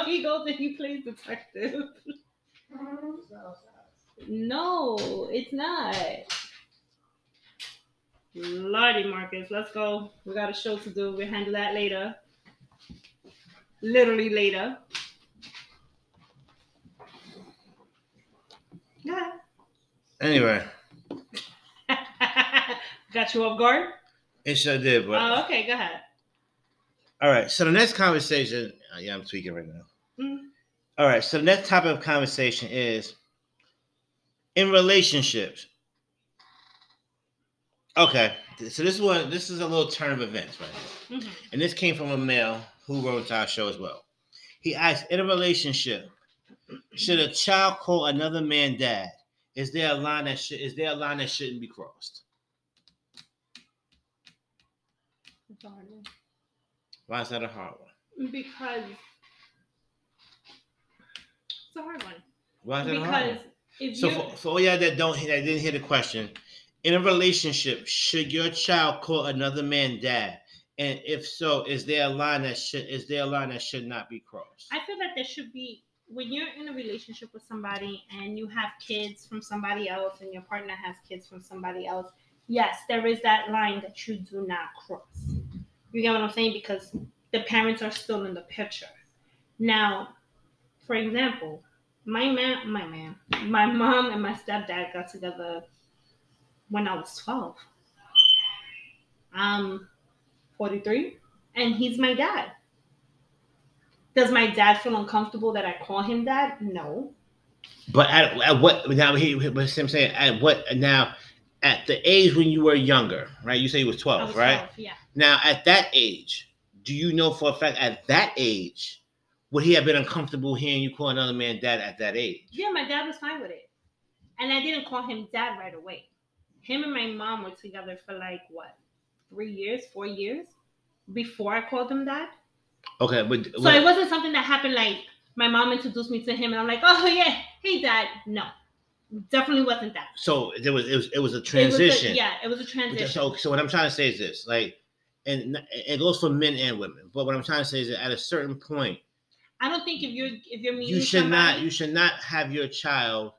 He goes and he plays detective. No, it's not. Bloody Marcus, let's go. We got a show to do. We'll handle that later. Literally later. Yeah. Anyway. Got you off guard? It sure did, but... Oh, okay, go ahead. All right, so the next conversation... Oh, yeah, I'm tweaking right now. Mm-hmm. All right, so the next topic of conversation is... in relationships. Okay, so this is a little turn of events right now. Mm-hmm. And this came from a male who wrote to our show as well. He asked, in a relationship... should a child call another man dad? Is there a line that shouldn't be crossed? It's a hard one. Why is that a hard one? Because it's a hard one. Why is that a hard one? If so for all y'all that didn't hear the question, in a relationship, should your child call another man dad? And if so, is there a line that should not be crossed? I feel that there should be. When you're in a relationship with somebody and you have kids from somebody else and your partner has kids from somebody else, yes, there is that line that you do not cross. You get what I'm saying? Because the parents are still in the picture. Now, for example, my mom and my stepdad got together when I was 12. 43, and he's my dad. Does my dad feel uncomfortable that I call him dad? No. But at what now? At the age when you were younger, right? You say you were 12, I was right? 12, yeah. Now at that age, do you know for a fact at that age would he have been uncomfortable hearing you call another man dad at that age? Yeah, my dad was fine with it, and I didn't call him dad right away. Him and my mom were together for like what, 4 years before I called him dad. Okay, but so it wasn't something that happened like my mom introduced me to him and I'm like, oh yeah, hey dad. No, definitely wasn't that. So there was it was a transition. It was a transition. So what I'm trying to say is this, like, and it goes for men and women. But what I'm trying to say is that at a certain point, I don't think if you're meeting you should not have your child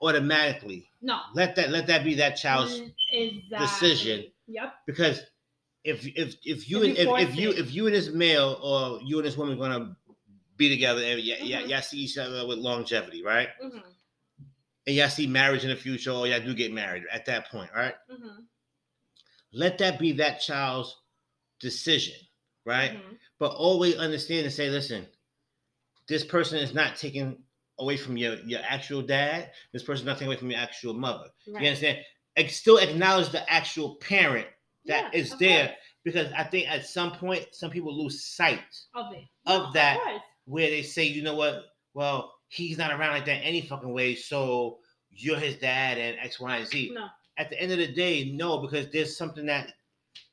automatically. No, let that be that child's decision. Yep. Because If you and this male or you and this woman are gonna be together and y'all see each other with longevity, right? Mm-hmm. And y'all see marriage in the future, or y'all do get married at that point, right? Mm-hmm. Let that be that child's decision, right? Mm-hmm. But always understand and say, listen, this person is not taking away from your actual dad. This person is not taking away from your actual mother. Right. You understand? Still acknowledge the actual parent that is there, course. Because I think at some point, some people lose sight of that, of where they say, you know what? Well, he's not around like that any fucking way, so you're his dad and X, Y, and Z. No. At the end of the day, no, because there's something that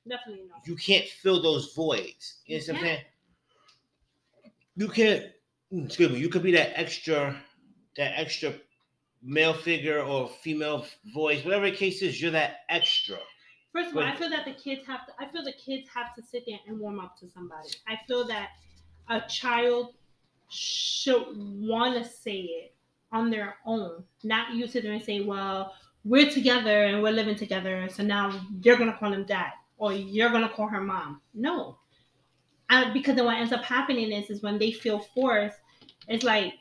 definitely not. You can't fill those voids. You know what I'm saying? You can't. Excuse me. You could be that extra male figure or female voice, whatever the case is. You're that extra. First of all, I feel the kids have to sit there and warm up to somebody. I feel that a child should want to say it on their own, not you sit there and say, well, we're together and we're living together, and so now you're going to call him dad or you're going to call her mom. No. Because then what ends up happening is when they feel forced, it's like,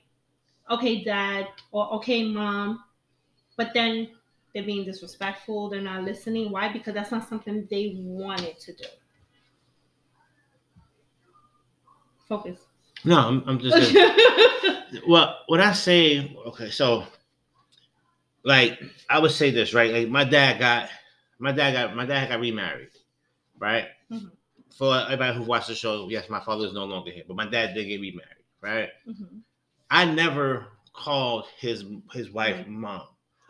okay, dad, or okay, mom, but then they're being disrespectful. They're not listening. Why? Because that's not something they wanted to do. Focus. No, I'm just. Well, when I say, okay, so, like, I would say this, right? Like, my dad got remarried, right? Mm-hmm. For everybody who watched the show, yes, my father is no longer here, but my dad did get remarried, right? Mm-hmm. I never called his wife right. Mom.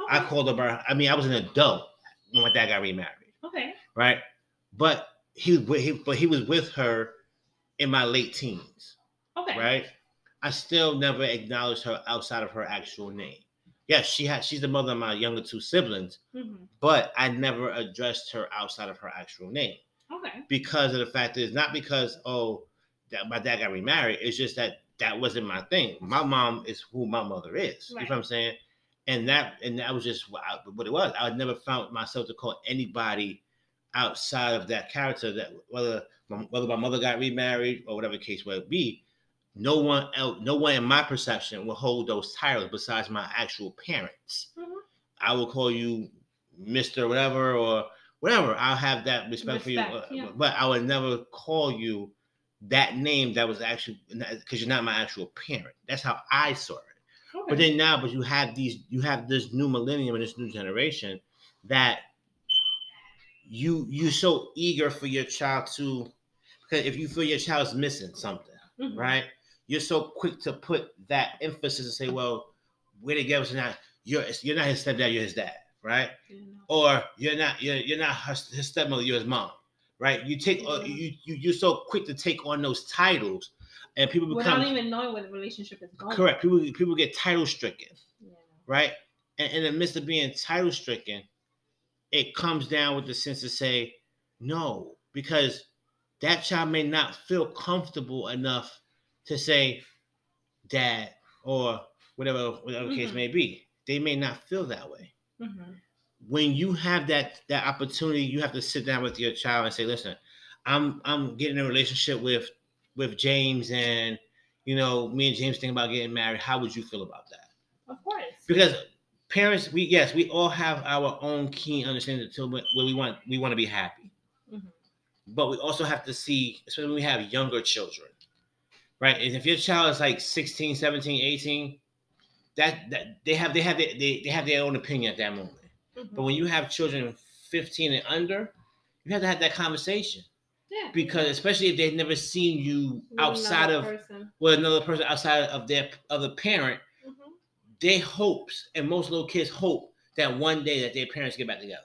Okay. I called her. I mean, I was an adult when my dad got remarried. Okay. Right, but he was with her in my late teens. Okay. Right. I still never acknowledged her outside of her actual name. Yes, she's the mother of my younger two siblings, mm-hmm. but I never addressed her outside of her actual name. Okay. Because of the fact that it's not because that my dad got remarried. It's just that wasn't my thing. My mom is who my mother is. Right. You know what I'm saying? And that was just what it was. I never found myself to call anybody outside of that character, that whether my mother got remarried or whatever the case would be, no one in my perception will hold those titles besides my actual parents. Mm-hmm. I will call you Mr. whatever or whatever. I'll have that respect for you, yeah. But I would never call you that name that was actually, because you're not my actual parent. That's how I saw it. Okay. But then now, you have this new millennium and this new generation that you're so eager for your child to, because if you feel your child's missing something, mm-hmm. right? You're so quick to put that emphasis and say, well, we're together, so now you're not his stepdad, you're his dad, right? Mm-hmm. Or you're not his stepmother, you're his mom, right? You take mm-hmm. You're so quick to take on those titles. And people become, without even knowing where the relationship is going. Correct. People get title stricken, yeah. right? And in the midst of being title stricken, it comes down with the sense to say, no, because that child may not feel comfortable enough to say dad or whatever mm-hmm. case may be. They may not feel that way. Mm-hmm. When you have that opportunity, you have to sit down with your child and say, listen, I'm getting in a relationship with James, and me and James think about getting married. How would you feel about that? Of course. Because parents, we all have our own keen understanding to where we want to be happy. Mm-hmm. But we also have to see, especially when we have younger children, right? And if your child is like 16, 17, 18, that they have their own opinion at that moment. Mm-hmm. But when you have children 15 and under, you have to have that conversation. Yeah. Because especially if they've never seen you outside of their other parent, mm-hmm. they hope, and most little kids hope, that one day that their parents get back together.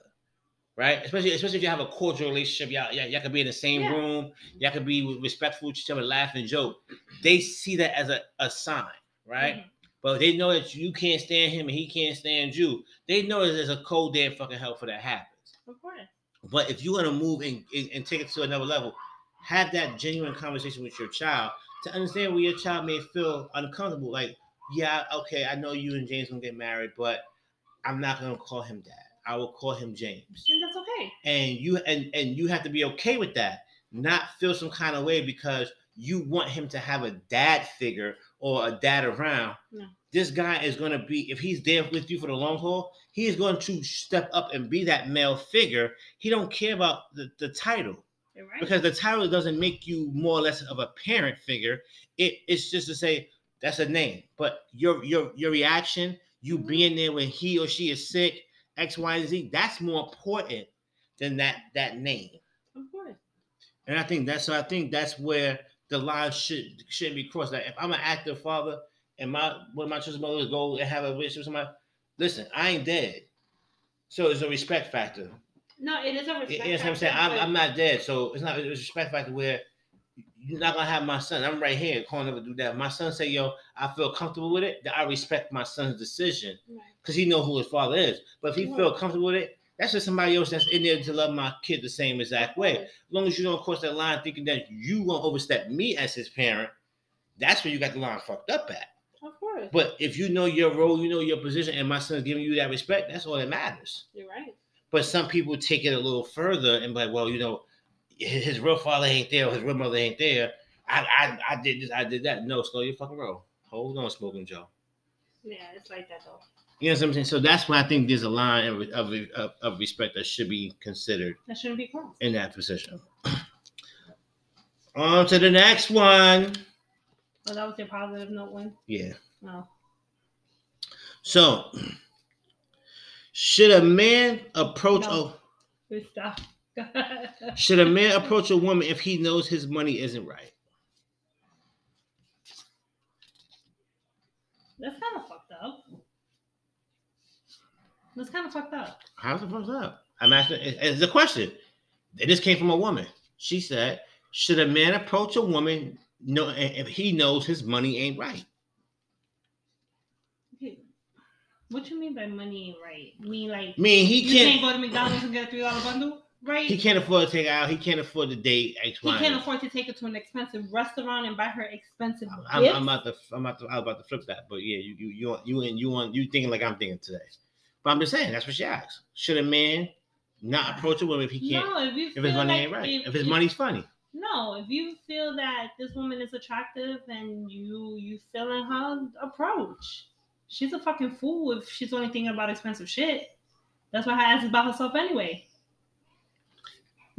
Right? Especially if you have a cordial relationship, y'all could be in the same room, y'all could be respectful to each other, laugh and joke. They see that as a sign, right? Mm-hmm. But they know that you can't stand him and he can't stand you. They know that there's a cold damn fucking hell for that happens. Of course. But if you're going to move and take it to another level, have that genuine conversation with your child to understand where your child may feel uncomfortable. Like, yeah, okay, I know you and James going to get married, but I'm not going to call him dad. I will call him James. And that's okay. And you have to be okay with that. Not feel some kind of way because you want him to have a dad figure or a dad around. No. This guy is going to be, if he's there with you for the long haul, he is going to step up and be that male figure. He don't care about the title. You're right. Because the title doesn't make you more or less of a parent figure. It's just to say, that's a name. But your reaction, you being there when he or she is sick, X, Y, and Z, that's more important than that name. Of course. And I think that's where the line shouldn't be crossed. Like if I'm an active father and one of my children's mothers go and have a relationship with somebody, listen, I ain't dead. So it's a respect factor. No, it is a respect factor. You know what I'm saying? I'm not dead. So it's a respect factor where you're not going to have my son. I'm right here. Can't never do that. My son say, yo, I feel comfortable with it. That I respect my son's decision because he know who his father is. But if he feel comfortable with it, that's just somebody else that's in there to love my kid the same exact way. As long as you don't cross that line thinking that you won't overstep me as his parent, that's where you got the line fucked up at. Of course. But if you know your role, you know your position, and my son's giving you that respect, that's all that matters. You're right. But some people take it a little further and be like, well, his real father ain't there or his real mother ain't there. I did this, I did that. No, slow your fucking roll. Hold on, Smoking Joe. Yeah, it's like that though. You know what I'm saying? So that's why I think there's a line of respect that should be considered. That shouldn't be crossed. In that position. On to the next one. Oh, that was your positive note one? Yeah. Oh. So, should a man approach a woman if he knows his money isn't right? That's kind of fucked up. That's kind of fucked up. How's it fucked up? I'm asking. It's a question. This came from a woman. She said, "Should a man approach a woman if he knows his money ain't right?" What you mean by money ain't right? Mean he can't go to McDonald's and get a $3 bundle, right? He can't afford to take her out. He can't afford to date. He can't afford to take her to an expensive restaurant and buy her expensive gifts. I'm about to flip that, but yeah, you thinking like I'm thinking today. But I'm just saying, that's what she asked. Should a man not approach a woman if he can't? No, if his money ain't right. If his money's funny. No, if you feel that this woman is attractive and you feeling her, approach. She's a fucking fool if she's only thinking about expensive shit. That's why her ass is by herself anyway.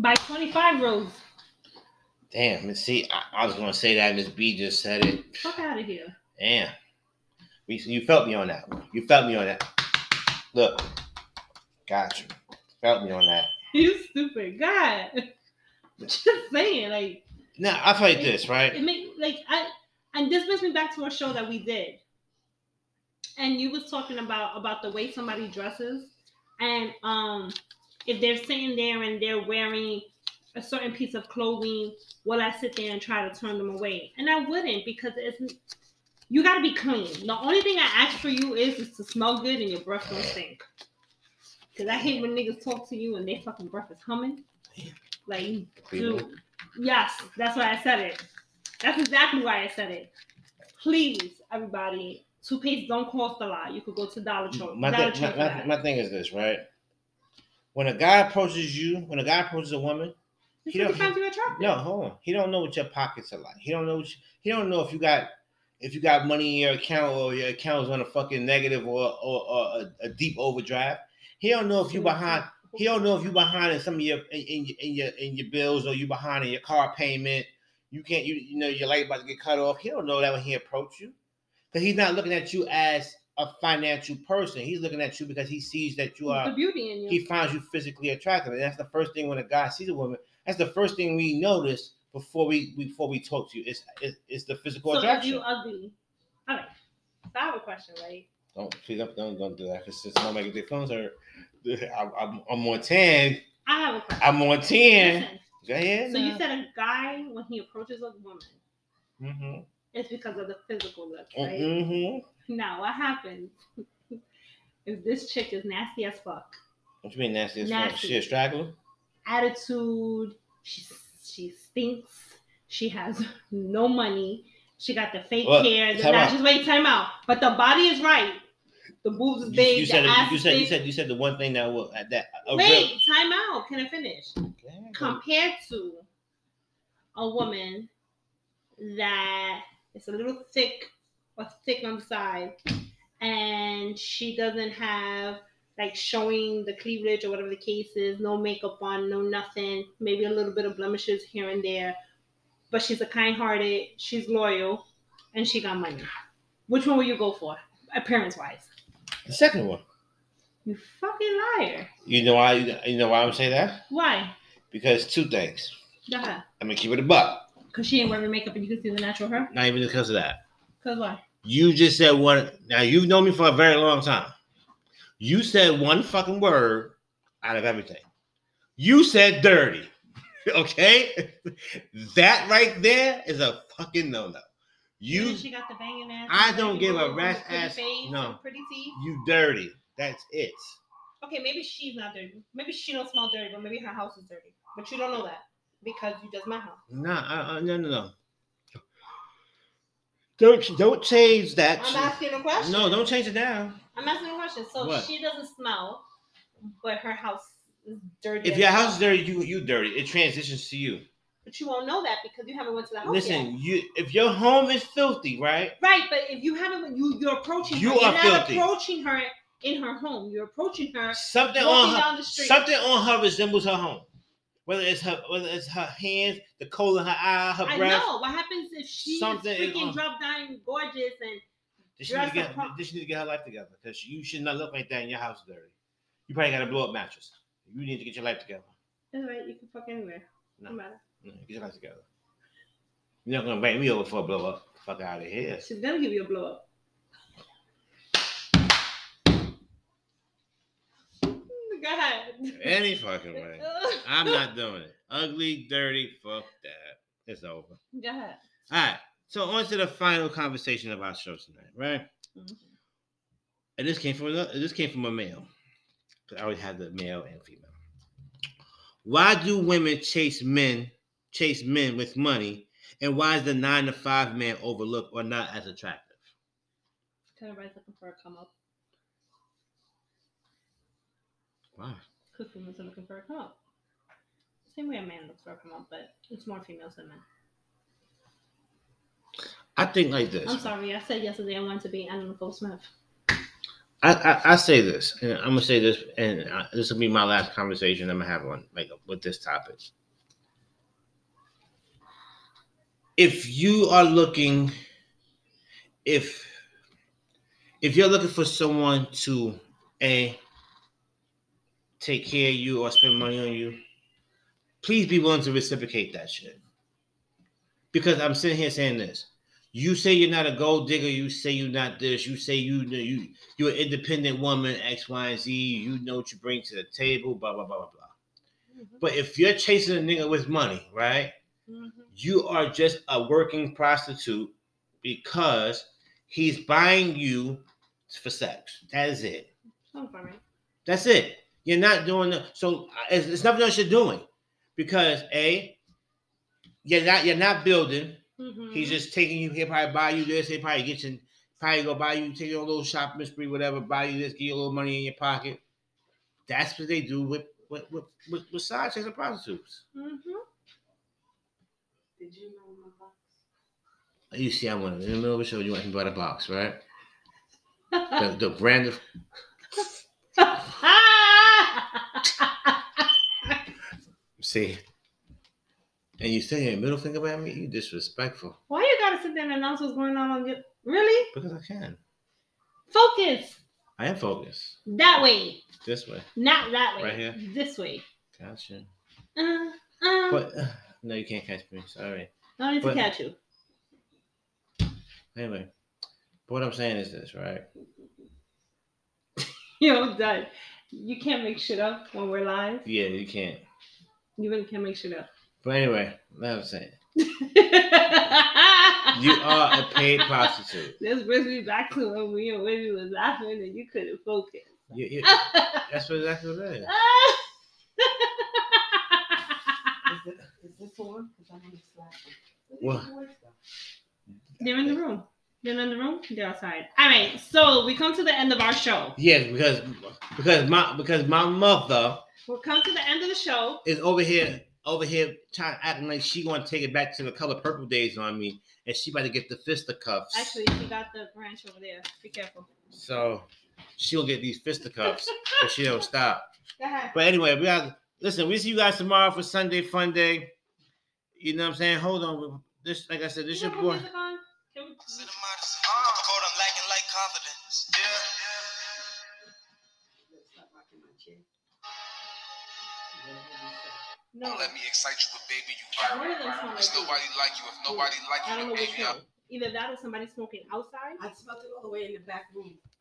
By 25 rows. Damn, see, I was going to say that, Miss B just said it. Fuck out of here. Damn. You felt me on that one. You felt me on that. Look, got you. Felt me on that. You stupid God. Just saying, like. Nah, I feel like this, right? It made and this brings me back to a show that we did, and you was talking about the way somebody dresses, and if they're sitting there and they're wearing a certain piece of clothing, will I sit there and try to turn them away? And I wouldn't, because it's. You gotta be clean. The only thing I ask for you is to smell good and your breath don't stink. Cause I hate when niggas talk to you and their fucking breath is humming. Like, dude. Yes, that's why I said it. That's exactly why I said it. Please, everybody, toothpaste don't cost a lot. You could go to Dollar Tree. My thing is this, right? When a guy approaches you, when a guy approaches a woman, he don't know what your pockets are like. He don't know. He don't know if you got money in your account or your account is on a fucking negative or a deep overdrive. He don't know if you behind. He don't know if you behind in some of your in your bills or you behind in your car payment. You can't. You know your light about to get cut off. He don't know that when he approaches you, because he's not looking at you as a financial person. He's looking at you because he sees that you are the beauty in you. He finds you physically attractive, and that's the first thing when a guy sees a woman. That's the first thing we notice before we talk to you. It's the physical attraction. So if you ugly, all right. So I have a question, right? Don't do that. Because it's not making their phones hurt. I'm on 10. I have a question. I'm on 10. Listen, go ahead. So you said a guy when he approaches a woman, mm-hmm. It's because of the physical look, right? Mm-hmm. Now what happens if this chick is nasty as fuck? What you mean nasty as fuck? She a straggler? Attitude, she stinks, she has no money, she got the fake hair. Just wait, time out. But the body is right. The boobs is big. You said the one thing that will at that. Time out. Can I finish? Okay. Compared to a woman that is a little thick or thick on the side, and she doesn't have like showing the cleavage or whatever the case is, no makeup on, no nothing, maybe a little bit of blemishes here and there, but she's a kind-hearted, she's loyal, and she got money. Which one will you go for, appearance-wise? The second one. You fucking liar. You know why I would say that? Why? Because two things. Yeah. I'm gonna keep it a buck. Because she ain't wearing makeup and you can see the natural hair? Not even because of that. Because why? You just said one. Now, you've known me for a very long time. You said one fucking word out of everything. You said dirty. Okay? That right there is a fucking no-no. You. She got the banging ass. I don't give a rat's ass. No. Pretty teeth. You dirty. That's it. Okay, maybe she's not dirty. Maybe she don't smell dirty, but maybe her house is dirty. But you don't know that because you just met her. No. Don't change that. I'm asking a question. No, don't change it down. I'm asking a question. So what? She doesn't smell, but her house is dirty. If your house is dirty, you dirty. It transitions to you. But you won't know that because you haven't went to the house. Listen, yet. If your home is filthy, right? Right, but if you haven't, you're approaching her. You're not filthy. Approaching her in her home. You're approaching her. Something on her. Down the street. Something on her resembles her home. Whether it's her hands, the coal in her eye, her breath. I know. What happens if she's freaking drop down gorgeous and she need to get her life together because you should not look like that in your house dirty. You probably got a blow up mattress. You need to get your life together. All right, you can fuck anywhere. No matter. No, get your life together. You're not gonna bang me over for a blow up. Fuck out of here. She's gonna give you a blow up. God. Any fucking way. I'm not doing it. Ugly, dirty, fuck that. It's over. Go ahead. All right. So on to the final conversation of our show tonight, right? Mm-hmm. And this came from a male. I always have the male and female. Why do women chase men with money, and why is the 9-to-5 man overlooked or not as attractive? Kind of right looking for a come up. Why? Because women are looking for a come up. Same way a man looks for a come up, but it's more females than men. I think like this. I'm sorry, I said yesterday I wanted to be Anna Nicole Smith. I say this, and I'm gonna say this, and this will be my last conversation I'm gonna have on with this topic. If you're looking for someone to take care of you or spend money on you, please be willing to reciprocate that shit. Because I'm sitting here saying this. You say you're not a gold digger. You say you're not this. You say you're an independent woman, X, Y, and Z. You know what you bring to the table, blah, blah, blah, blah, blah. Mm-hmm. But if you're chasing a nigga with money, right, mm-hmm. You are just a working prostitute because he's buying you for sex. That is it. That's it. You're not doing that. So it's nothing else you're doing. because A, you're not building. Mm-hmm. He's just taking you. He'll probably buy you this. He'll probably get you. Probably go buy you, take your little shopping spree, whatever. Buy you this, get your little money in your pocket. That's what they do with side chicks and prostitutes. Mm-hmm. Did you know my box? You see, I went in the middle of the show. You went and bought a box, right? the brand of. See, and you say your middle finger at me? You disrespectful. Why you gotta sit there and announce what's going on your? Really? Because I can. Focus. I am focused. That way. This way. Not that way. Right here. This way. Gotcha. But no, you can't catch me. Sorry. I need to catch you. Anyway, but what I'm saying is this, right? I'm done. You can't make shit up when we're live. Yeah, you can't. You really can't make shit up. But anyway, that's what I'm saying. You are a paid prostitute. This brings me back to when we and Wendy was laughing and you couldn't focus. Yeah, that's what exactly what it is. Is this the one? Because I'm going to slap you. What? They're in the room. They're in the room. They're outside. All right. So we come to the end of our show. Yes, because my mother. We'll come to the end of the show. Is over here, trying to act like she gonna take it back to the Color Purple days on me, and she about to get the fisticuffs. Actually, she got the branch over there. Be careful. So she'll get these fisticuffs if she don't stop. But anyway, we see you guys tomorrow for Sunday Fun Day. You know what I'm saying? Hold on. This, like I said, this your boy. No. Don't let me excite you with baby, you viral. There's nobody like you. If nobody like you, then baby, either that or somebody smoking outside. I smelled it all the way in the back room.